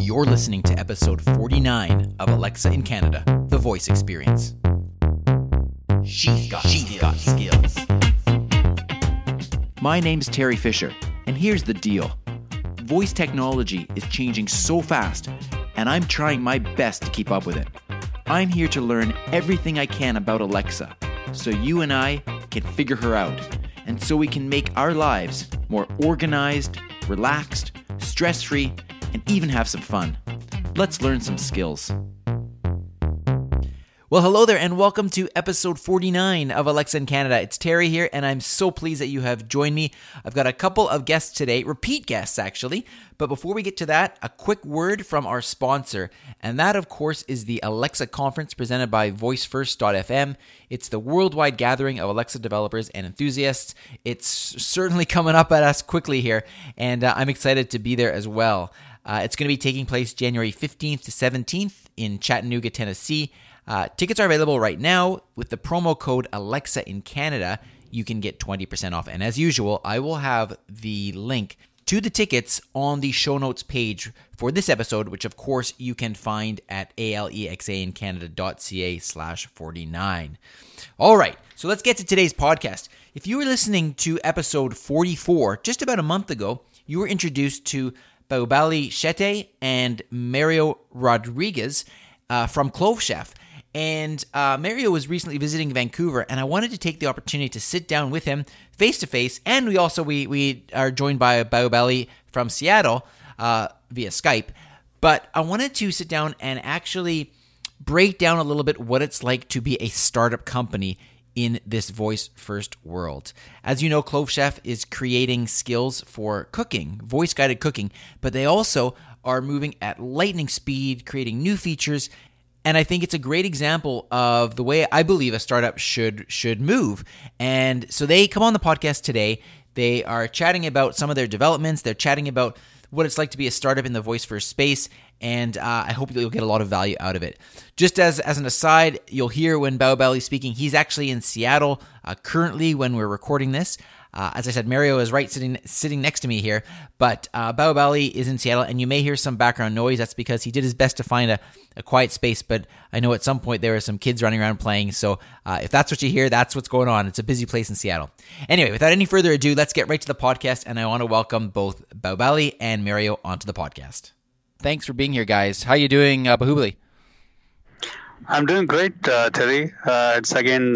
You're listening to episode 49 of Alexa in Canada, the voice experience. She's got skills. My name's Terry Fisher, and here's the deal. Voice technology is changing so fast, and I'm trying my best to keep up with it. I'm here to learn everything I can about Alexa, so you and I can figure her out, and so we can make our lives more organized, relaxed, stress-free, and even have some fun. Let's learn some skills. Well, hello there, and welcome to episode 49 of Alexa in Canada. It's Terry here, and I'm so pleased that you have joined me. I've got a couple of guests today, repeat guests actually, but before we get to that, a quick word from our sponsor, and that, of course, is the Alexa Conference presented by voicefirst.fm. It's the worldwide gathering of Alexa developers and enthusiasts. It's certainly coming up at us quickly here, and I'm excited to be there as well. It's going to be taking place January 15th to 17th in Chattanooga, Tennessee. Tickets are available right now. With the promo code Alexa in Canada, you can get 20% off. And as usual, I will have the link to the tickets on the show notes page for this episode, which of course you can find at alexaincanada.ca/49. All right, so let's get to today's podcast. If you were listening to episode 44, just about a month ago, you were introduced to Bahubali Shete and Mario Rodriguez from ClovChef. And Mario was recently visiting Vancouver, and I wanted to take the opportunity to sit down with him face to face. And we are joined by Bahubali from Seattle via Skype. But I wanted to sit down and actually break down a little bit what it's like to be a startup company in this voice-first world. As you know, ClovChef is creating skills for cooking, voice-guided cooking, but they also are moving at lightning speed, creating new features. And I think it's a great example of the way I believe a startup should move. And so they come on the podcast today. They are chatting about some of their developments. They're chatting about what it's like to be a startup in the voice-first space. And I hope that you'll get a lot of value out of it. Just as an aside, you'll hear when Bahubali is speaking, he's actually in Seattle currently when we're recording this. As I said, Mario is right sitting next to me here, but Bahubali is in Seattle, and you may hear some background noise. That's because he did his best to find a quiet space, but I know at some point there were some kids running around playing, so if that's what you hear, that's what's going on. It's a busy place in Seattle. Anyway, without any further ado, let's get right to the podcast, and I want to welcome both Bahubali and Mario onto the podcast. Thanks for being here, guys. How are you doing, Bahubali? I'm doing great, Terry. It's again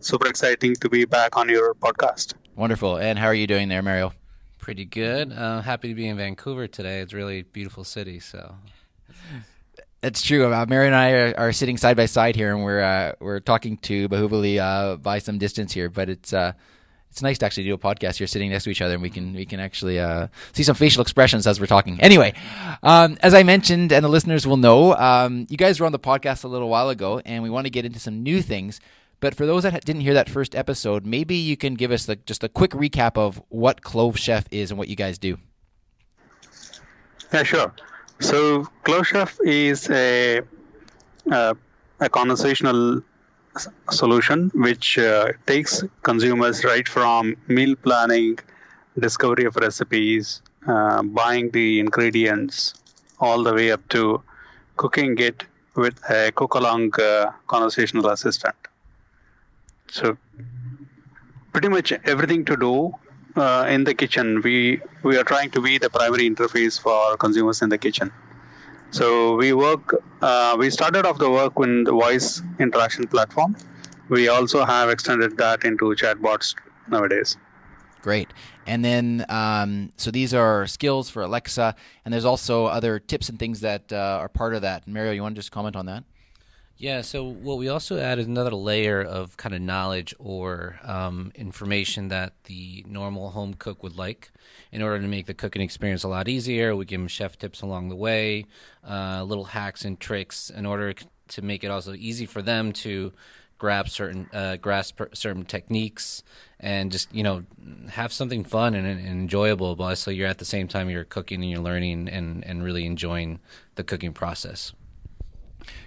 super exciting to be back on your podcast. Wonderful. And how are you doing there, Mario? Pretty good. Happy to be in Vancouver today. It's a really beautiful city. So that's true. Mario and I are sitting side by side here, and we're talking to Bahubali by some distance here. But it's nice to actually do a podcast. You're sitting next to each other, and we can actually see some facial expressions as we're talking. Anyway, as I mentioned, and the listeners will know, you guys were on the podcast a little while ago, and we want to get into some new things. But for those that didn't hear that first episode, maybe you can give us just a quick recap of what ClovChef is and what you guys do. Yeah, sure. So ClovChef is a conversational solution which takes consumers right from meal planning, discovery of recipes, buying the ingredients, all the way up to cooking it with a cook-along conversational assistant. So pretty much everything to do in the kitchen. We are trying to be the primary interface for consumers in the kitchen. So we started off the work in the voice interaction platform. We also have extended that into chatbots nowadays. Great. And then, so these are skills for Alexa, and there's also other tips and things that are part of that. Mario, you want to just comment on that? Yeah, so what we also add is another layer of kind of knowledge or information that the normal home cook would like in order to make the cooking experience a lot easier. We give them chef tips along the way, little hacks and tricks in order to make it also easy for them to grasp certain techniques and just, have something fun and enjoyable. But so you're at the same time you're cooking and you're learning and really enjoying the cooking process.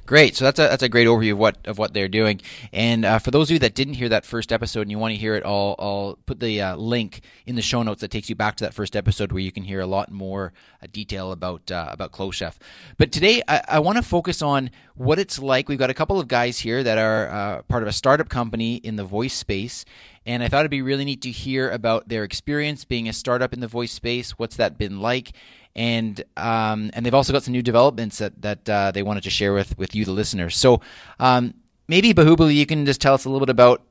Great. So that's a great overview of what they're doing. And for those of you that didn't hear that first episode and you want to hear it, I'll put the link in the show notes that takes you back to that first episode where you can hear a lot more detail about ClovChef. But today I want to focus on what it's like. We've got a couple of guys here that are part of a startup company in the voice space. And I thought it'd be really neat to hear about their experience being a startup in the voice space. What's that been like? And they've also got some new developments that they wanted to share with you, the listeners. So maybe, Bahubali, you can just tell us a little bit about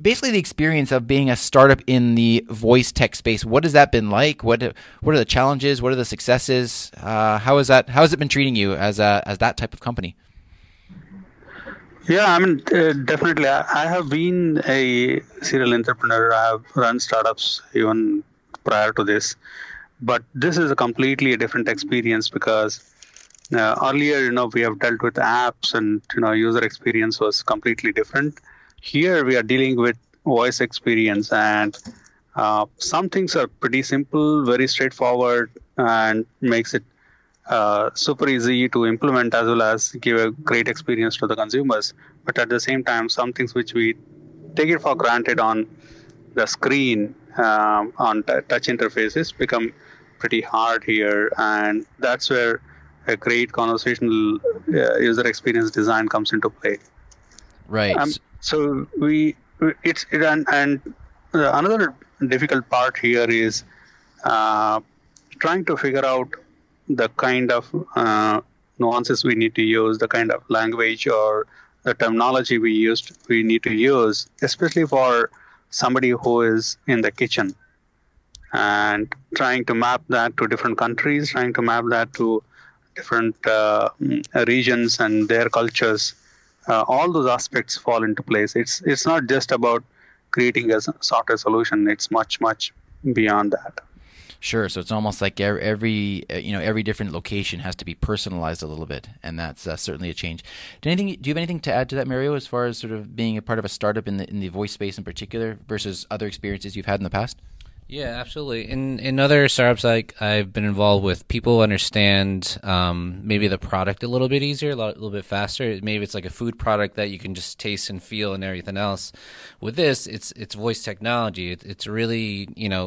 basically the experience of being a startup in the voice tech space. What has that been like? What are the challenges? What are the successes? How has it been treating you as that type of company? Yeah, I mean, definitely. I have been a serial entrepreneur. I have run startups even prior to this. But this is a completely different experience because earlier, we have dealt with apps and, user experience was completely different. Here, we are dealing with voice experience and some things are pretty simple, very straightforward, and makes it super easy to implement as well as give a great experience to the consumers. But at the same time, some things which we take it for granted on the screen, on touch interfaces, become pretty hard here. And that's where a great conversational user experience design comes into play. Right. So another difficult part here is trying to figure out the kind of nuances we need to use, the kind of language or the terminology we need to use, especially for somebody who is in the kitchen, and trying to map that to different countries, trying to map that to different regions and their cultures. All those aspects fall into place. It's not just about creating a software solution. It's much, much beyond that. Sure. So it's almost like every different location has to be personalized a little bit, and that's certainly a change. Do you have anything to add to that, Mario, as far as sort of being a part of a startup in the voice space in particular versus other experiences you've had in the past? Yeah, absolutely. In other startups I've been involved with, people understand maybe the product a little bit easier, a little bit faster. Maybe it's like a food product that you can just taste and feel and everything else. With this, it's voice technology. It's really,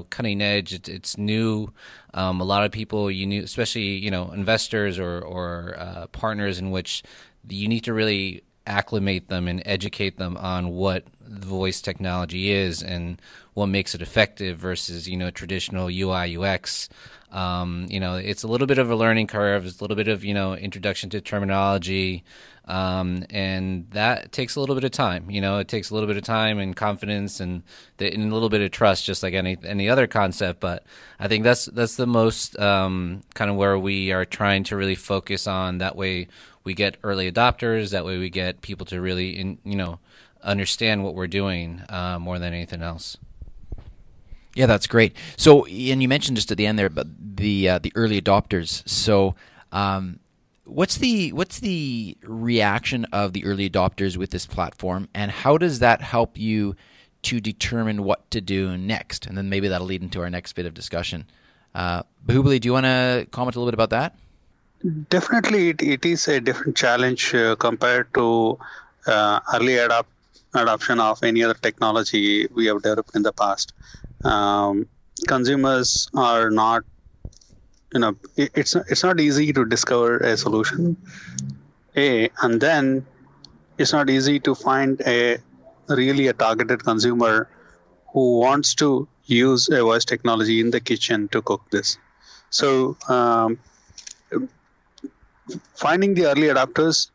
cutting edge. It's new. A lot of people, especially, investors or partners, in which you need to really acclimate them and educate them on what voice technology is and what makes it effective versus traditional UI UX. It's a little bit of a learning curve. It's a little bit of introduction to terminology, and that takes a little bit of time. It takes a little bit of time and confidence and a little bit of trust, just like any other concept. But I think that's the most kind of where we are trying to really focus on. That way we get early adopters. That way we get people to really understand what we're doing more than anything else. Yeah, that's great. So, and you mentioned just at the end there about the early adopters. So, what's the reaction of the early adopters with this platform, and how does that help you to determine what to do next? And then maybe that'll lead into our next bit of discussion. Bahubali, do you want to comment a little bit about that? Definitely, it is a different challenge compared to early adoption of any other technology we have developed in the past. Consumers are not, it's not easy to discover a solution. And then it's not easy to find a targeted consumer who wants to use a voice technology in the kitchen to cook this. So finding the early adopters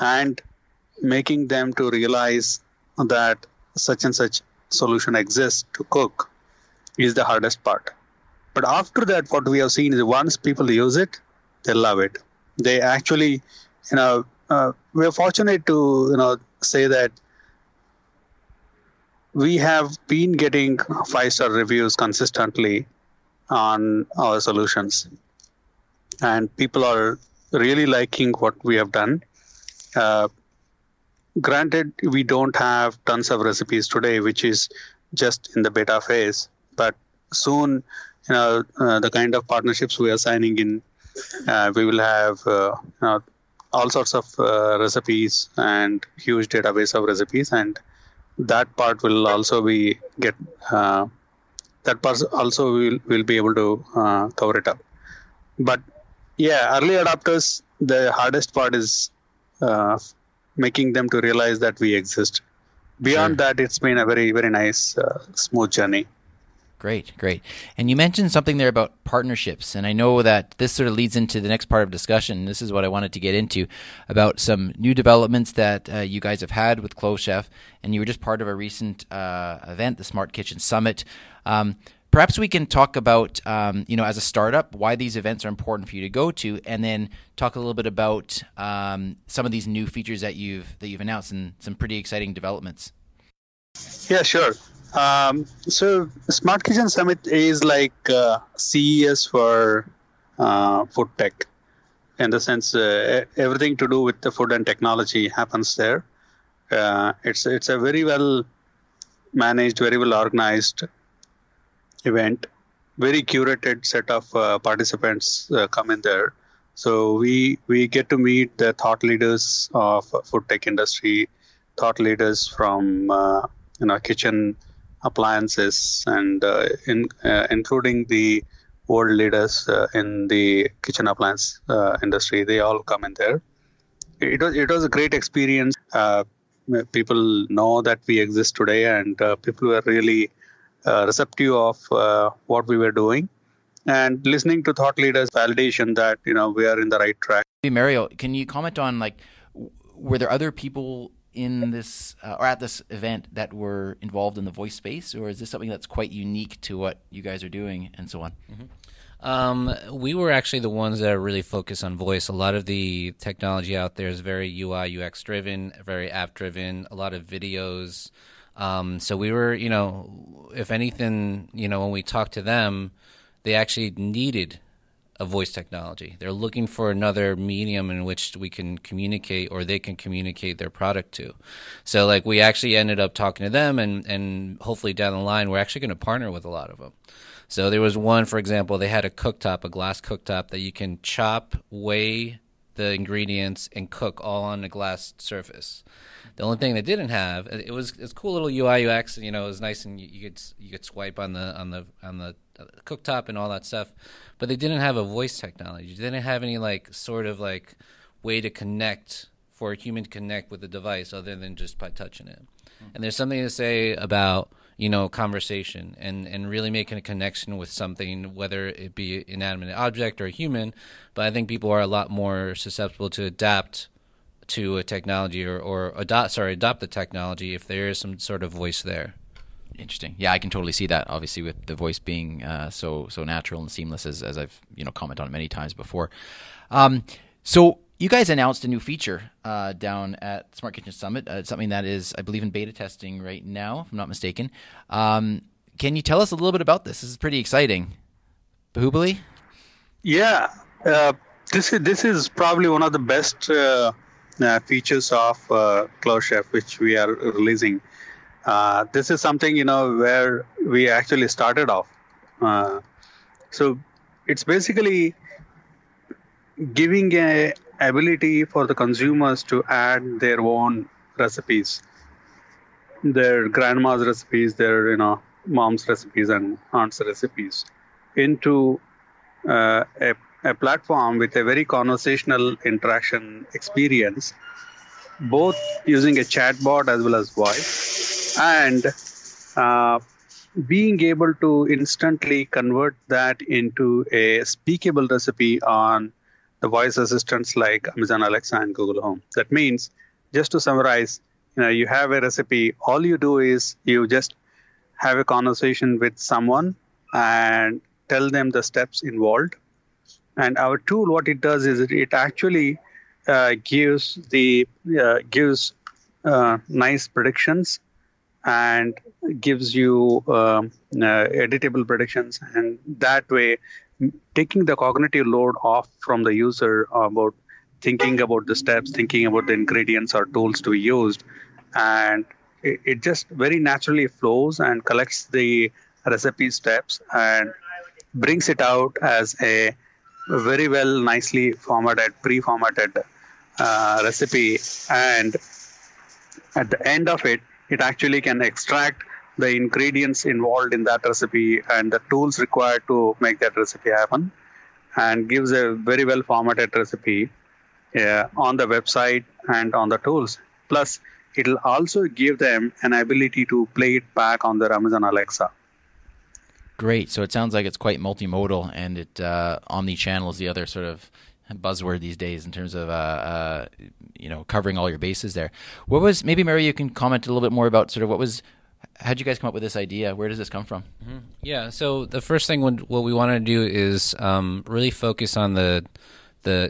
and making them to realize that such and such solution exists to cook is the hardest part. But after that, what we have seen is once people use it, they love it. They actually, we are fortunate to, say that we have been getting 5-star reviews consistently on our solutions. And people are really liking what we have done. Granted, we don't have tons of recipes today, which is just in the beta phase. But soon, the kind of partnerships we are signing in, we will have all sorts of recipes and huge database of recipes, and that part will also be we'll be able to cover it up. But yeah, early adopters, the hardest part is making them to realize that we exist. Beyond that, it's been a very, very nice, smooth journey. Great. And you mentioned something there about partnerships, and I know that this sort of leads into the next part of discussion. This is what I wanted to get into, about some new developments that you guys have had with ClovChef, and you were just part of a recent event, the Smart Kitchen Summit. Perhaps we can talk about, as a startup, why these events are important for you to go to, and then talk a little bit about some of these new features that you've announced and some pretty exciting developments. Yeah, sure. So Smart Kitchen Summit is like CES for food tech, in the sense everything to do with the food and technology happens there. It's a very well managed, very well organized event. Very curated set of participants come in there. So we get to meet the thought leaders of food tech industry, thought leaders from kitchen appliances, and including the world leaders in the kitchen appliance industry. They all come in there. It was a great experience. People know that we exist today, and people were really receptive of what we were doing, and listening to thought leaders, validation that we are in the right track. Mario, can you comment on were there other people in this or at this event that were involved in the voice space, or is this something that's quite unique to what you guys are doing and so on? Mm-hmm. We were actually the ones that are really focused on voice. A lot of the technology out there is very UI UX driven, very app driven, a lot of videos. So we were, if anything, when we talked to them, they actually needed a voice technology. They're looking for another medium in which we can communicate, or they can communicate their product to. So we actually ended up talking to them, and hopefully down the line, we're actually going to partner with a lot of them. So there was one, for example, they had a glass cooktop that you can chop, weigh the ingredients, and cook all on a glass surface. The only thing they didn't have, it's cool little UI UX, it was nice, and you could swipe on the cooktop and all that stuff, but they didn't have a voice technology. They didn't have any sort of way to connect, for a human to connect with the device, other than just by touching it. Mm-hmm. And there's something to say about conversation and really making a connection with something, whether it be an inanimate object or a human. But I think people are a lot more susceptible to adapt to a technology or adopt the technology if there is some sort of voice there. Interesting. Yeah, I can totally see that, obviously, with the voice being so natural and seamless, as I've commented on many times before. So you guys announced a new feature down at Smart Kitchen Summit, something that is, I believe, in beta testing right now, if I'm not mistaken. Can you tell us a little bit about this? This is pretty exciting. Bahubali? Yeah. This is probably one of the best features of ClovChef, which we are releasing. This is something where we actually started off. So it's basically giving a ability for the consumers to add their own recipes, their grandma's recipes, their mom's recipes and aunt's recipes, into a platform with a very conversational interaction experience, both using a chatbot as well as voice, and being able to instantly convert that into a speakable recipe on the voice assistants like Amazon Alexa and Google Home. That means, just to summarize, you have a recipe. All you do is you just have a conversation with someone and tell them the steps involved. And our tool, what it does is it actually gives nice predictions, and gives you editable predictions, and that way taking the cognitive load off from the user about thinking about the steps, thinking about the ingredients or tools to be used, and it just very naturally flows and collects the recipe steps and brings it out as a very well, nicely formatted, pre-formatted recipe, and at the end of it, it actually can extract the ingredients involved in that recipe and the tools required to make that recipe happen, and gives a very well formatted recipe on the website and on the tools. Plus, it'll also give them an ability to play it back on their Amazon Alexa. Great. So it sounds like it's quite multimodal, and it omni-channel is the other sort of buzzword these days in terms of covering all your bases there. What was, maybe Mary, you can comment a little bit more about sort of how'd you guys come up with this idea? Where does this come from? Mm-hmm. Yeah. So the first thing, what we wanted to do is really focus on the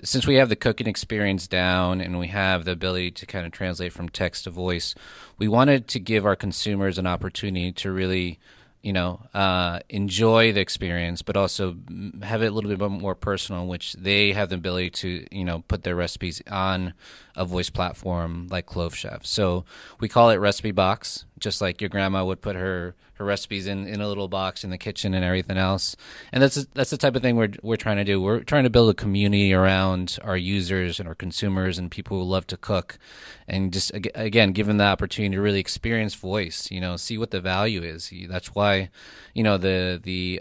since we have the cooking experience down and we have the ability to kind of translate from text to voice, we wanted to give our consumers an opportunity to really, enjoy the experience, but also have it a little bit more personal, in which they have the ability to, put their recipes on a voice platform like ClovChef. So we call it Recipe Box, just like your grandma would put her recipes in a little box in the kitchen and everything else. And that's the type of thing we're trying to do. We're trying to build a community around our users and our consumers and people who love to cook, and just, again, give them the opportunity to really experience voice, see what the value is. That's why, a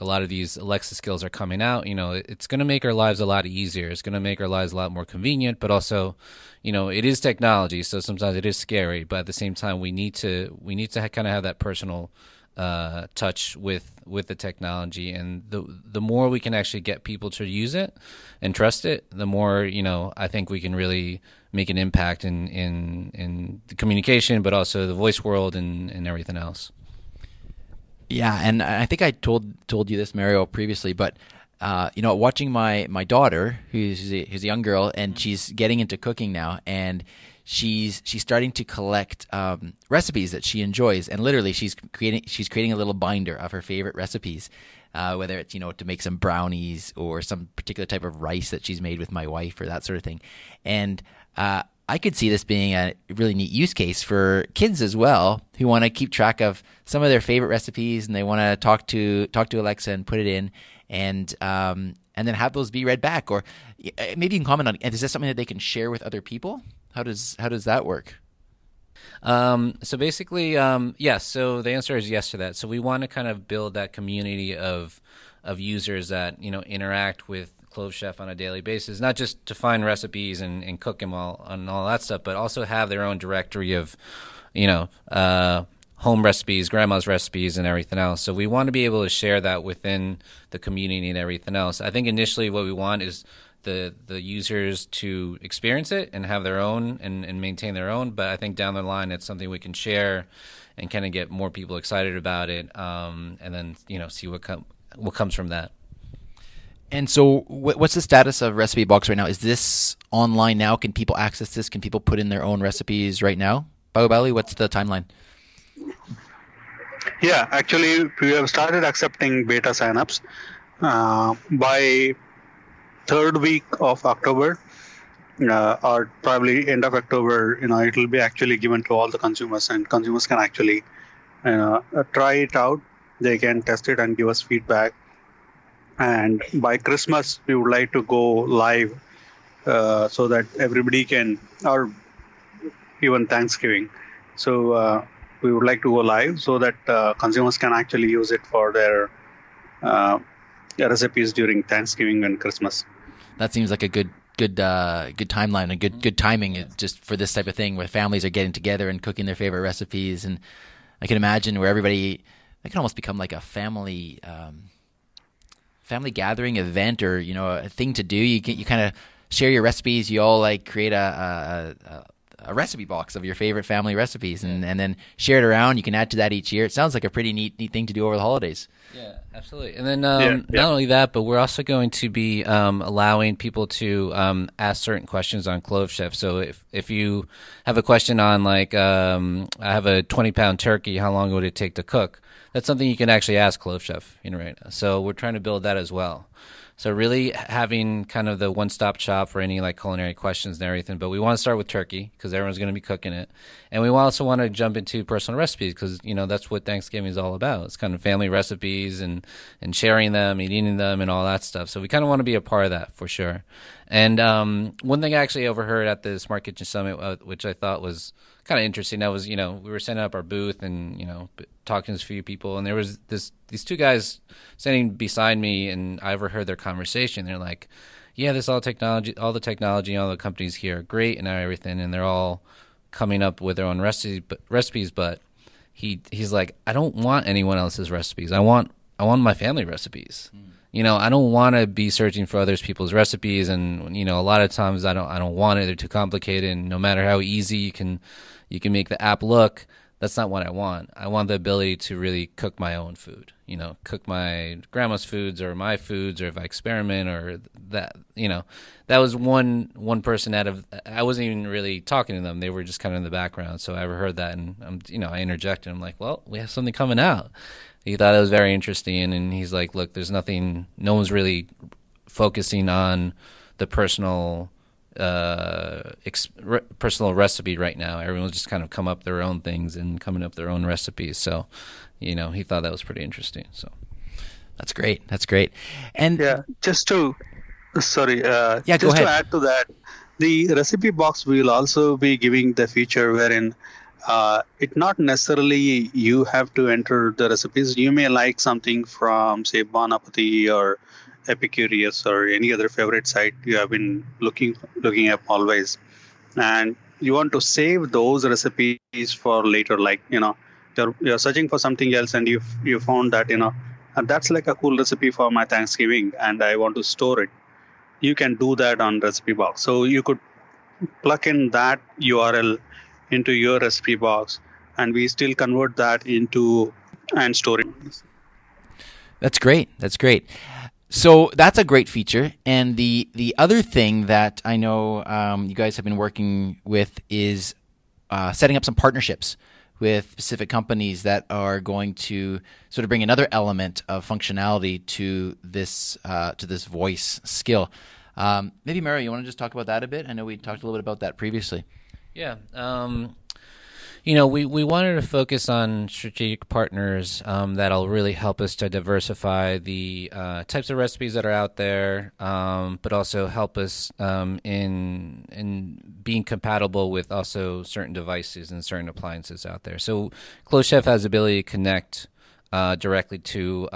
lot of these Alexa skills are coming out. It's going to make our lives a lot easier. It's going to make our lives a lot more convenient, but also, it is technology, so sometimes it is scary, but at the same time, we need to kind of have that personal touch with the technology, and the more we can actually get people to use it and trust it, the more, I think we can really make an impact in the communication, but also the voice world and everything else. Yeah, and I think I told you this, Mario, previously, but watching my daughter, who's a young girl, and she's getting into cooking now, and she's starting to collect recipes that she enjoys, and literally she's creating a little binder of her favorite recipes, whether it's to make some brownies or some particular type of rice that she's made with my wife or that sort of thing, and I could see this being a really neat use case for kids as well, who want to keep track of some of their favorite recipes, and they want to talk to Alexa and put it in. And then have those be read back, or maybe you can comment on. Is this something that they can share with other people? How does that work? Yes. So the answer is yes to that. So we want to kind of build that community of users that interact with ClovChef on a daily basis, not just to find recipes and cook them all and all that stuff, but also have their own directory of home recipes, grandma's recipes, and everything else. So we want to be able to share that within the community and everything else. I think initially what we want is the users to experience it and have their own and maintain their own. But I think down the line, it's something we can share and kind of get more people excited about it, and then see what comes from that. And so, what's the status of Recipe Box right now? Is this online now? Can people access this? Can people put in their own recipes right now? Bahubali, what's the timeline? Yeah, actually, we have started accepting beta signups. By third week of October, or probably end of October, it will be actually given to all the consumers, and consumers can actually try it out. They can test it and give us feedback. And by Christmas, we would like to go live so that everybody can, or even Thanksgiving. So, we would like to go live so that consumers can actually use it for their recipes during Thanksgiving and Christmas. That seems like a good timeline, and good timing, just for this type of thing where families are getting together and cooking their favorite recipes. And I can imagine where everybody, it can almost become like a family gathering event, or a thing to do. You kind of share your recipes. You all like create a recipe box of your favorite family recipes, and then share it around. You can add to that each year. It sounds like a pretty neat thing to do over the holidays. Yeah, absolutely. And then not only that, but we're also going to be allowing people to ask certain questions on ClovChef. So if you have a question on, like, I have a 20-pound turkey, how long would it take to cook? That's something you can actually ask ClovChef. So we're trying to build that as well. So really having kind of the one-stop shop for any like culinary questions and everything. But we want to start with turkey because everyone's going to be cooking it. And we also want to jump into personal recipes because, you know, that's what Thanksgiving is all about. It's kind of family recipes and sharing them and eating them and all that stuff. So we kind of want to be a part of that for sure. And one thing I actually overheard at the Smart Kitchen Summit, which I thought was kind of interesting, that was, you know, we were setting up our booth and, you know, talking to a few people, and there was these two guys standing beside me, and I overheard their conversation. They're like, yeah, this all the technology, all the companies here are great and everything, and they're all coming up with their own recipes, but he's like, I don't want anyone else's recipes. I want my family recipes. Mm. You know, I don't want to be searching for other people's recipes, and you know, a lot of times I don't want it. They're too complicated, and no matter how easy you can make the app look, that's not what I want. I want the ability to really cook my own food. You know, cook my grandma's foods or my foods, or if I experiment or that. You know, that was one person out of. I wasn't even really talking to them; they were just kind of in the background. So I overheard that, and I interjected. I'm like, well, we have something coming out. He thought it was very interesting, and he's like, look, there's nothing, no one's really focusing on the personal recipe right now. Everyone's just kind of come up their own things and coming up their own recipes. So, you know, he thought that was pretty interesting. So that's great. That's great. And yeah, just to add to that, the Recipe Box will also be giving the feature wherein it not necessarily you have to enter the recipes. You may like something from, say, Bon Appétit or Epicurious or any other favorite site you have been looking up always, and you want to save those recipes for later. Like, you know, you're searching for something else, and you found that, you know, and that's like a cool recipe for my Thanksgiving, and I want to store it. You can do that on Recipe Box. So you could plug in that URL into your Recipe Box, and we still convert that into and store it. That's great. So that's a great feature. And the other thing that I know you guys have been working with is setting up some partnerships with specific companies that are going to sort of bring another element of functionality to this voice skill. Maybe Mario, you want to just talk about that a bit? I know we talked a little bit about that previously. Yeah. You know, we wanted to focus on strategic partners that'll really help us to diversify the types of recipes that are out there, but also help us in being compatible with also certain devices and certain appliances out there. So ClovChef has the ability to connect directly to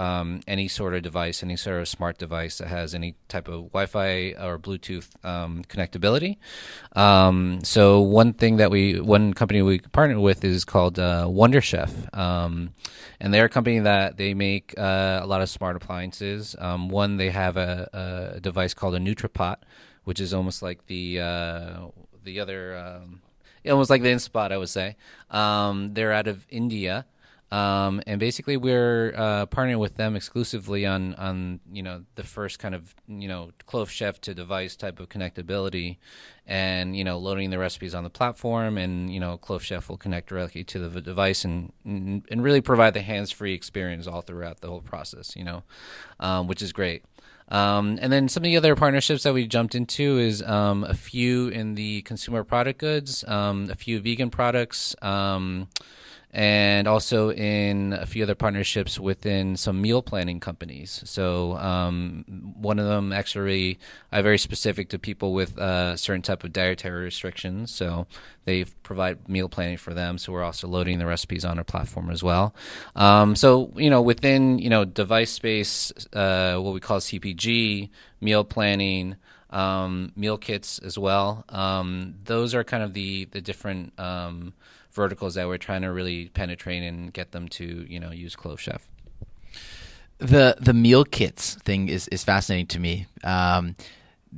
any sort of device, any sort of smart device that has any type of Wi-Fi or Bluetooth connectability. So one company we partnered with is called Wonderchef, and they're a company that they make a lot of smart appliances. One, they have a device called a NutriPot, which is almost like the other, almost like the Instant Pot, I would say. They're out of India. And basically we're partnering with them exclusively on you know, the first kind of, you know, ClovChef to device type of connectability, and, you know, loading the recipes on the platform, and, you know, ClovChef will connect directly to the device and really provide the hands-free experience all throughout the whole process, you know, which is great. And then some of the other partnerships that we jumped into is a few in the consumer product goods, a few vegan products, and also in a few other partnerships within some meal planning companies. So one of them actually are very specific to people with a certain type of dietary restrictions. So they provide meal planning for them. So we're also loading the recipes on our platform as well. So, you know, within, you know, device space, what we call CPG, meal planning, meal kits as well. Those are kind of the different verticals that we're trying to really penetrate and get them to, you know, use ClovChef. The meal kits thing is fascinating to me. The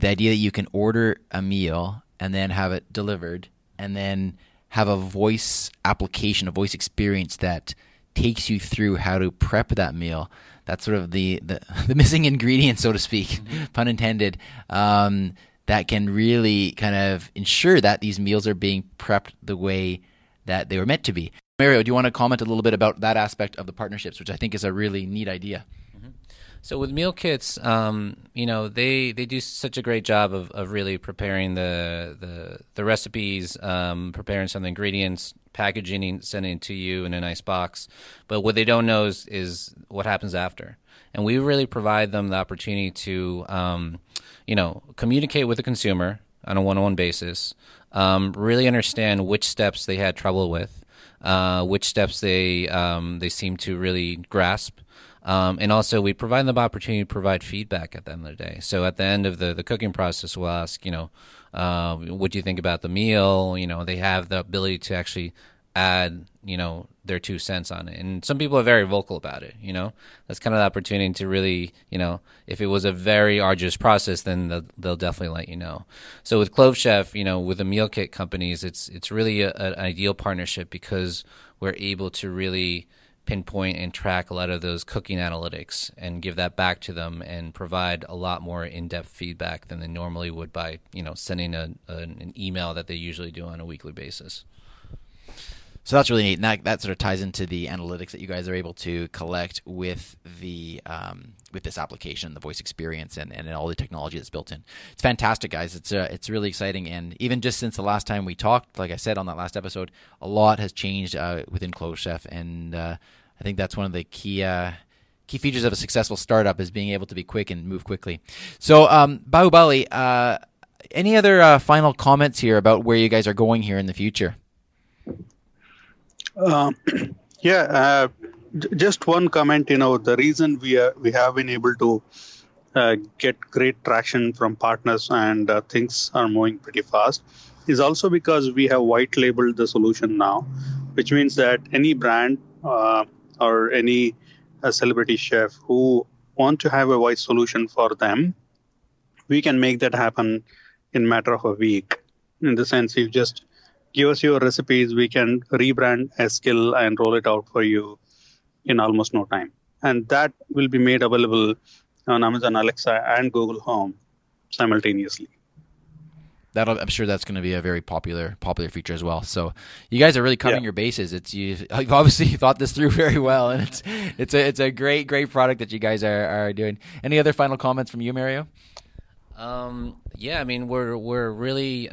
idea that you can order a meal and then have it delivered, and then have a voice application, a voice experience that takes you through how to prep that meal. That's sort of the missing ingredient, so to speak, pun intended, that can really kind of ensure that these meals are being prepped the way that they were meant to be. Mario, do you want to comment a little bit about that aspect of the partnerships, which I think is a really neat idea? So with meal kits, they do such a great job of really preparing the recipes, preparing some of the ingredients, packaging and sending it to you in a nice box. But what they don't know is what happens after. And we really provide them the opportunity to, communicate with the consumer on a one-on-one basis, really understand which steps they had trouble with, which steps they seem to really grasp. And also, we provide them opportunity to provide feedback at the end of the day. So at the end of the cooking process, we'll ask, what do you think about the meal? They have the ability to actually add, their 2 cents on it. And some people are very vocal about it, That's kind of the opportunity to really, if it was a very arduous process, then they'll definitely let you know. So with ClovChef, with the meal kit companies, it's really an ideal partnership because we're able to really pinpoint and track a lot of those cooking analytics and give that back to them and provide a lot more in-depth feedback than they normally would by, sending an email that they usually do on a weekly basis. So that's really neat, and that sort of ties into the analytics that you guys are able to collect with the with this application, the voice experience, and all the technology that's built in. It's fantastic, guys. It's really exciting, and even just since the last time we talked, like I said on that last episode, a lot has changed within ClovChef, and I think that's one of the key features of a successful startup is being able to be quick and move quickly. So Bahubali, any other final comments here about where you guys are going here in the future? Just one comment. The reason we have been able to get great traction from partners and things are moving pretty fast is also because we have white labeled the solution now, which means that any brand or any celebrity chef who want to have a voice solution for them, we can make that happen in matter of a week. In the sense, you just give us your recipes, we can rebrand a skill and roll it out for you in almost no time. And that will be made available on Amazon Alexa and Google Home simultaneously. I'm sure that's going to be a very popular feature as well. So you guys are really covering your bases. You've obviously thought this through very well, and it's a great product that you guys are doing. Any other final comments from you, Mario? We're really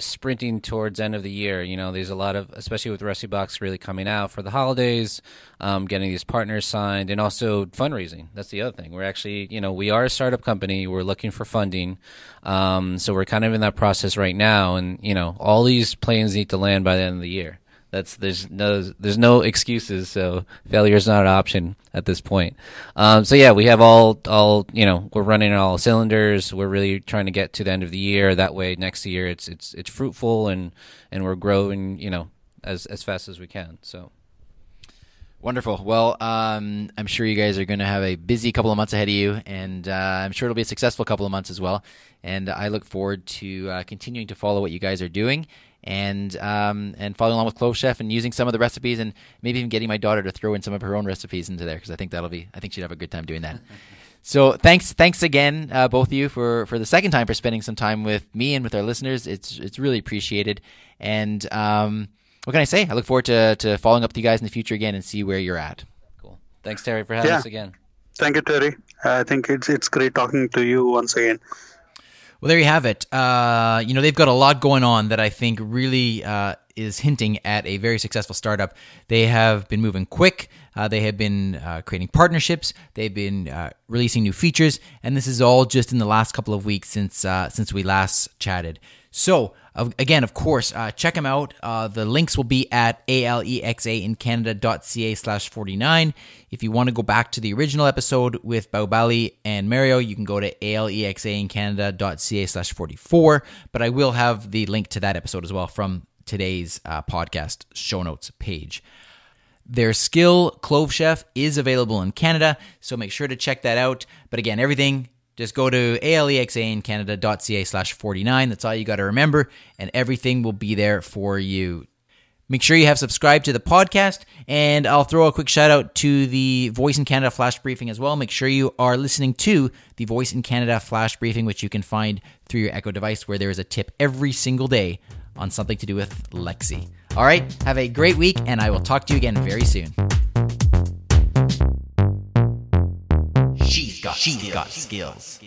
sprinting towards end of the year. There's a lot of, especially with Recipe Box really coming out for the holidays, getting these partners signed, and also fundraising. That's the other thing. We're actually, we are a startup company. We're looking for funding. So we're kind of in that process right now. And, all these planes need to land by the end of the year. There's no excuses, so failure is not an option at this point. We have all we're running on all cylinders. We're really trying to get to the end of the year. That way, next year it's fruitful and we're growing, as fast as we can. So. Wonderful. Well, I'm sure you guys are going to have a busy couple of months ahead of you, and I'm sure it'll be a successful couple of months as well. And I look forward to continuing to follow what you guys are doing, and following along with ClovChef and using some of the recipes, and maybe even getting my daughter to throw in some of her own recipes into there, because I think she'd have a good time doing that. So thanks again, both of you, for the second time, for spending some time with me and with our listeners. It's really appreciated. And what can I say? I look forward to following up with you guys in the future again and see where you're at. Cool. Thanks, Terry, for having us again. Thank you, Terry. I think it's great talking to you once again. Well, there you have it. They've got a lot going on that I think really is hinting at a very successful startup. They have been moving quick. They have been creating partnerships. They've been releasing new features. And this is all just in the last couple of weeks since we last chatted. So, again, of course, check them out. The links will be at alexaincanada.ca/49. If you want to go back to the original episode with Bahubali and Mario, you can go to alexaincanada.ca/44. But I will have the link to that episode as well from today's podcast show notes page. Their skill, ClovChef, is available in Canada, so make sure to check that out. But again, everything, just go to alexaincanada.ca/49. That's all you got to remember, and everything will be there for you. Make sure you have subscribed to the podcast, and I'll throw a quick shout out to the Voice in Canada Flash Briefing as well. Make sure you are listening to the Voice in Canada Flash Briefing, which you can find through your Echo device, where there is a tip every single day on something to do with Lexi. All right, have a great week, and I will talk to you again very soon. she's got skills.